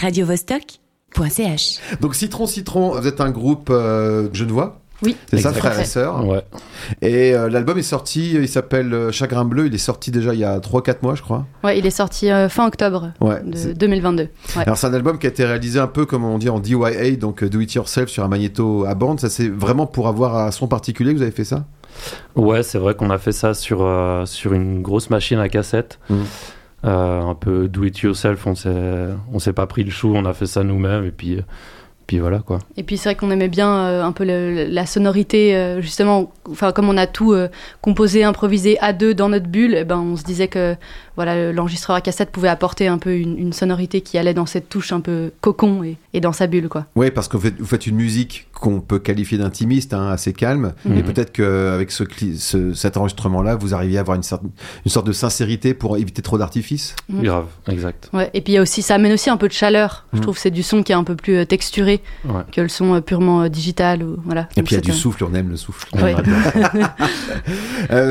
Radio Vostok.ch. Donc Citron Citron, vous êtes un groupe genevois? Oui, c'est ça, frères et sœurs. Ouais. Et l'album est sorti, il s'appelle Chagrin Bleu, il est sorti déjà il y a 3-4 mois, je crois. Ouais, il est sorti fin octobre 2022. Ouais. Alors c'est un album qui a été réalisé un peu comme on dit en DIY, donc do it yourself, sur un magnéto à bande. Ça, c'est vraiment pour avoir un son particulier que vous avez fait ça? Ouais, c'est vrai qu'on a fait ça sur une grosse machine à cassette. Un peu do it yourself, on s'est pas pris le chou, on a fait ça nous-mêmes et puis voilà quoi. Et puis c'est vrai qu'on aimait bien un peu la sonorité, justement, enfin comme on a tout composé, improvisé à deux dans notre bulle, eh ben on se disait que voilà, l'enregistreur à cassette pouvait apporter un peu une sonorité qui allait dans cette touche un peu cocon et dans sa bulle quoi. Oui, parce que vous faites une musique qu'on peut qualifier d'intimiste, hein, assez calme, et peut-être qu'avec cet enregistrement-là, vous arriviez à avoir une sorte de sincérité pour éviter trop d'artifices. Grave, exact. Ouais, et puis il y a aussi, ça amène aussi un peu de chaleur. Je trouve que c'est du son qui est un peu plus texturé. Ouais. Que le son purement digital ou, voilà. Et puis il y a du souffle, on aime le souffle. Ouais.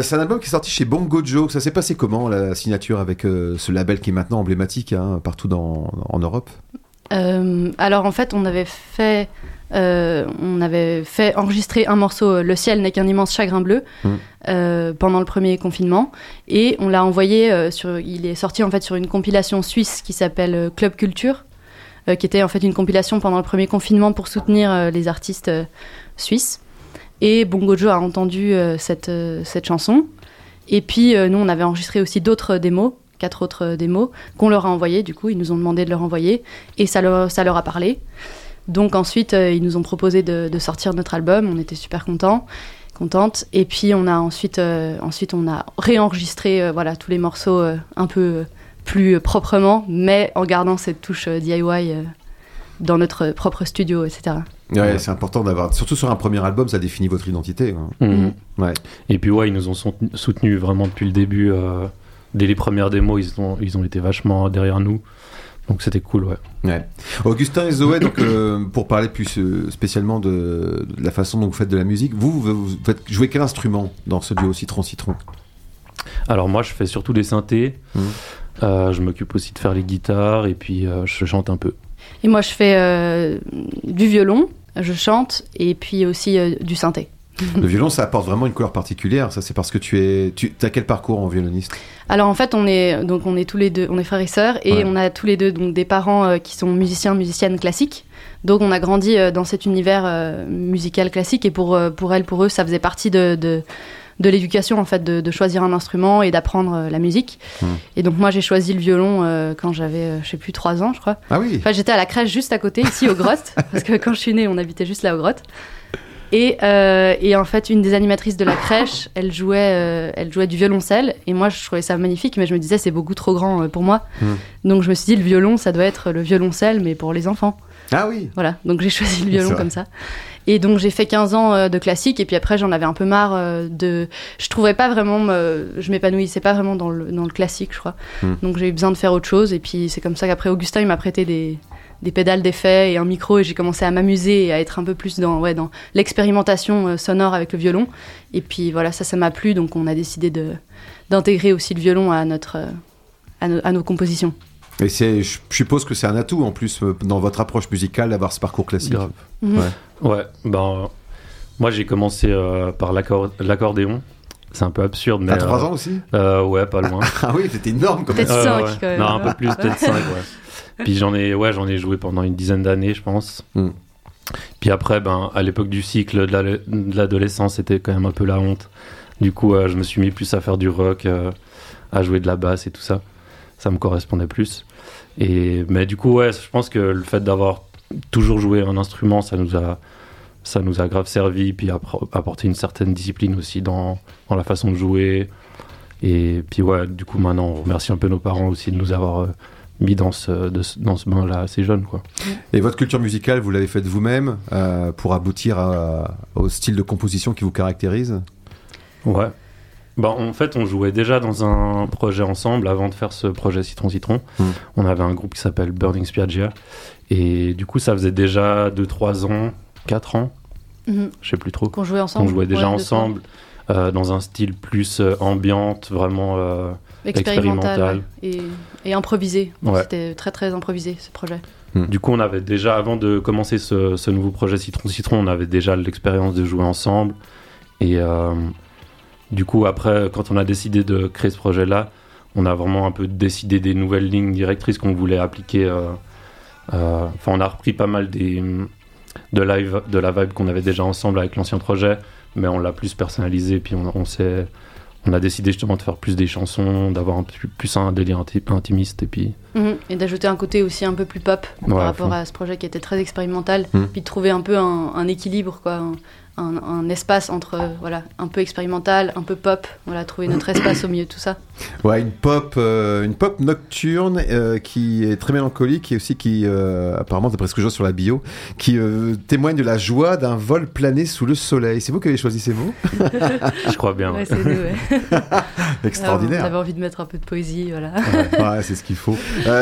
C'est un album qui est sorti chez Bongo Joe. Ça s'est passé comment, la signature avec ce label qui est maintenant emblématique, hein, partout en Europe? Alors en fait on avait fait enregistrer un morceau, Le ciel n'est qu'un immense chagrin bleu, pendant le premier confinement, et on l'a envoyé il est sorti en fait sur une compilation suisse qui s'appelle Club Culture, qui était en fait une compilation pendant le premier confinement pour soutenir les artistes suisses. Et Bongo Joe a entendu cette chanson. Et puis nous, on avait enregistré aussi 4 autres démos, qu'on leur a envoyées. Du coup, ils nous ont demandé de leur envoyer et ça leur a parlé. Donc ensuite, ils nous ont proposé de sortir notre album. On était super contentes. Et puis on a ensuite on a réenregistré tous les morceaux un peu... plus proprement, mais en gardant cette touche DIY dans notre propre studio, etc. Ouais. C'est important d'avoir, surtout sur un premier album, ça définit votre identité. Ouais. Et puis ils nous ont soutenus vraiment depuis le début. Dès les premières démos, ils ont été vachement derrière nous. Donc c'était cool, ouais. Augustin et Zoé, donc, pour parler plus spécialement de la façon dont vous faites de la musique, vous jouez quel instrument dans ce duo Citron-Citron? Alors moi, je fais surtout des synthés. Je m'occupe aussi de faire les guitares et puis je chante un peu. Et moi, je fais du violon, je chante et puis aussi du synthé. Le violon, ça apporte vraiment une couleur particulière. Ça, c'est parce que t'as quel parcours en violoniste? Alors en fait, on est tous les deux, on est frères et sœurs, et on a tous les deux donc des parents qui sont musiciennes classiques. Donc on a grandi dans cet univers musical classique, et pour eux, ça faisait partie de l'éducation en fait, de choisir un instrument et d'apprendre la musique. Et donc moi j'ai choisi le violon quand j'avais 3 ans je crois. Ah oui. Enfin, j'étais à la crèche juste à côté ici aux Grottes, parce que quand je suis née on habitait juste là aux Grottes, et en fait une des animatrices de la crèche elle jouait du violoncelle, et moi je trouvais ça magnifique, mais je me disais c'est beaucoup trop grand pour moi. Donc je me suis dit le violon ça doit être le violoncelle mais pour les enfants. Ah oui. Voilà, donc j'ai choisi le violon comme ça. Et donc j'ai fait 15 ans de classique, et puis après j'en avais un peu marre je trouvais pas vraiment, je m'épanouissais pas vraiment dans le classique je crois. Donc j'ai eu besoin de faire autre chose, et puis c'est comme ça qu'après Augustin il m'a prêté des pédales d'effets et un micro, et j'ai commencé à m'amuser et à être un peu plus dans l'expérimentation sonore avec le violon. Et puis voilà, ça m'a plu, donc on a décidé d'intégrer aussi le violon à nos compositions. Et je suppose que c'est un atout en plus dans votre approche musicale d'avoir ce parcours classique. Grave. Moi j'ai commencé par l'accordéon. C'est un peu absurde, mais. À 3 ans aussi? Ouais, pas loin. Ah oui, c'était énorme quand même. Peut-être 5 quand même. Non, un peu plus, peut-être 5. Ouais. Puis j'en ai joué pendant une dizaine d'années, je pense. Puis après, à l'époque du cycle de l'adolescence, c'était quand même un peu la honte. Du coup, je me suis mis plus à faire du rock, à jouer de la basse et tout ça. Ça me correspondait plus. Mais du coup, je pense que le fait d'avoir toujours joué un instrument, ça nous a grave servi, puis apporté une certaine discipline aussi dans la façon de jouer. Et puis du coup, maintenant, on remercie un peu nos parents aussi de nous avoir mis dans ce bain-là assez jeune, quoi. Et votre culture musicale, vous l'avez faite vous-même pour aboutir au style de composition qui vous caractérise? Ouais. En fait, on jouait déjà dans un projet ensemble avant de faire ce projet Citron Citron. On avait un groupe qui s'appelle Burning Spiagia. Et du coup, ça faisait déjà 4 ans, je sais plus trop. Qu'on jouait ensemble. On jouait déjà ensemble dans un style plus ambiante, vraiment expérimental et improvisé. Donc c'était très très improvisé ce projet. Du coup, on avait déjà, avant de commencer ce nouveau projet Citron Citron, on avait déjà l'expérience de jouer ensemble. Et du coup, après, quand on a décidé de créer ce projet-là, on a vraiment un peu décidé des nouvelles lignes directrices qu'on voulait appliquer. On a repris pas mal de la vibe qu'on avait déjà ensemble avec l'ancien projet, mais on l'a plus personnalisé. Et puis on a décidé justement de faire plus des chansons, d'avoir plus un délire intimiste. Et puis et d'ajouter un côté aussi un peu plus pop par rapport à ce projet qui était très expérimental. Puis de trouver un peu un équilibre, quoi. Un espace entre un peu expérimental, un peu pop, trouver notre espace au milieu de tout ça. Ouais, une pop nocturne qui est très mélancolique et aussi qui apparemment, d'après ce que je vois sur la bio, qui témoigne de la joie d'un vol plané sous le soleil. C'est vous qui avez choisi ces mots ? Je crois bien. Ouais, c'est nous, extraordinaire. On avait envie de mettre un peu de poésie, Ouais, c'est ce qu'il faut.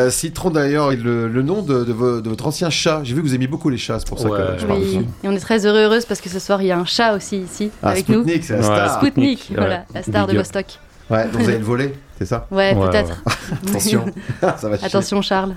Citron, d'ailleurs, le nom de votre ancien chat. J'ai vu que vous aimiez beaucoup les chats, c'est pour ça que je parle de ça. Et on est très heureuses parce que ce soir il y a un chat aussi ici avec Spoutnik, nous. C'est la star. Spoutnik, la star de Vostok. Ouais, donc vous allez le voler, c'est ça ? Ouais, peut-être. Ouais. Attention, ça va chier. Attention Charles.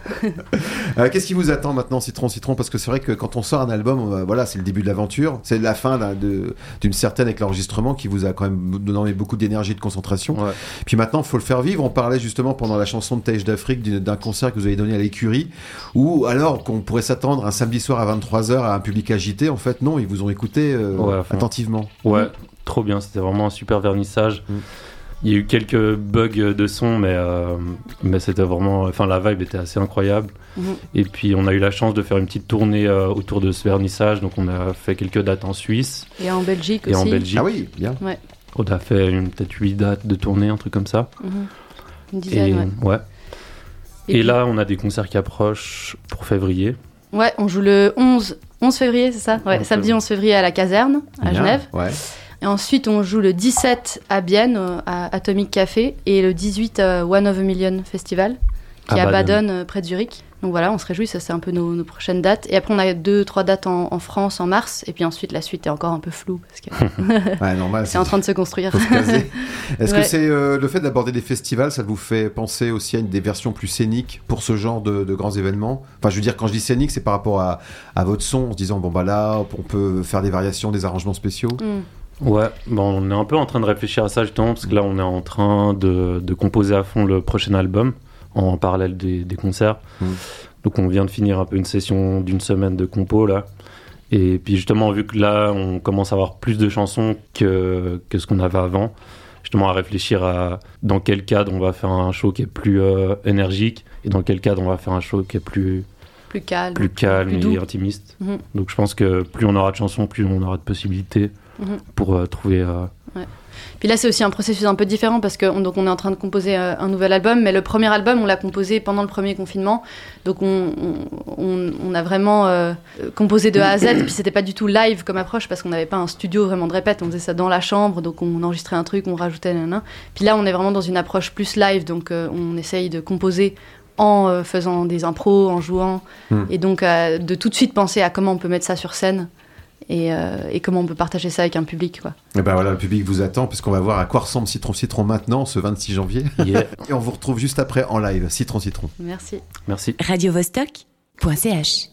Qu'est-ce qui vous attend maintenant, Citron ? Parce que c'est vrai que quand on sort un album, c'est le début de l'aventure, c'est la fin d'une certaine avec l'enregistrement qui vous a quand même donné beaucoup d'énergie, de concentration. Ouais. Puis maintenant, il faut le faire vivre. On parlait justement pendant la chanson de Taïch d'Afrique d'un concert que vous avez donné à l'Écurie, ou alors qu'on pourrait s'attendre un samedi soir à 23h à un public agité. En fait, non, ils vous ont écouté attentivement. Ouais, trop bien. C'était vraiment un super vernissage. Il y a eu quelques bugs de son, mais c'était vraiment... la vibe était assez incroyable. Et puis, on a eu la chance de faire une petite tournée autour de ce vernissage. Donc, on a fait quelques dates en Suisse. Et en Belgique aussi. Ah oui, bien. Ouais. On a fait peut-être 8 dates de tournée, un truc comme ça. Une dizaine, ouais. Et là, on a des concerts qui approchent pour février. Ouais, on joue le 11 février, c'est ça ? Ouais, samedi 11 février à la Caserne, à Genève. Ouais. Et ensuite, on joue le 17 à Bienne, à Atomic Café, et le 18 One of a Million Festival, qui est à Baden, près de Zurich. Donc voilà, on se réjouit, ça c'est un peu nos prochaines dates. Et après, on a 2-3 dates en France en mars, et puis ensuite, la suite est encore un peu floue, parce que normal, c'est en train de se construire. Faut se caser. Est-ce que c'est le fait d'aborder des festivals, ça vous fait penser aussi à des versions plus scéniques pour ce genre de grands événements ? Enfin, je veux dire, quand je dis scénique, c'est par rapport à votre son, en se disant, là, on peut faire des variations, des arrangements spéciaux. Ouais, on est un peu en train de réfléchir à ça justement, parce que là on est en train de composer à fond le prochain album en parallèle des concerts. Donc on vient de finir un peu une session d'une semaine de compo là, et puis justement vu que là on commence à avoir plus de chansons que ce qu'on avait avant, justement à réfléchir à dans quel cadre on va faire un show qui est plus énergique et dans quel cadre on va faire un show qui est plus calme et intimiste. Donc je pense que plus on aura de chansons, plus on aura de possibilités pour trouver... Puis là, c'est aussi un processus un peu différent parce qu'on est en train de composer un nouvel album, mais le premier album, on l'a composé pendant le premier confinement. Donc, on a vraiment composé de A à Z, puis c'était pas du tout live comme approche parce qu'on n'avait pas un studio vraiment de répète. On faisait ça dans la chambre, donc on enregistrait un truc, on rajoutait... Puis là, on est vraiment dans une approche plus live, donc on essaye de composer en faisant des impros, en jouant, et donc de tout de suite penser à comment on peut mettre ça sur scène. Et comment on peut partager ça avec un public, quoi. Et le public vous attend, parce qu'on va voir à quoi ressemble Citron Citron maintenant, ce 26 janvier. Yeah. Et on vous retrouve juste après en live, Citron Citron. Merci. Radio Vostok.ch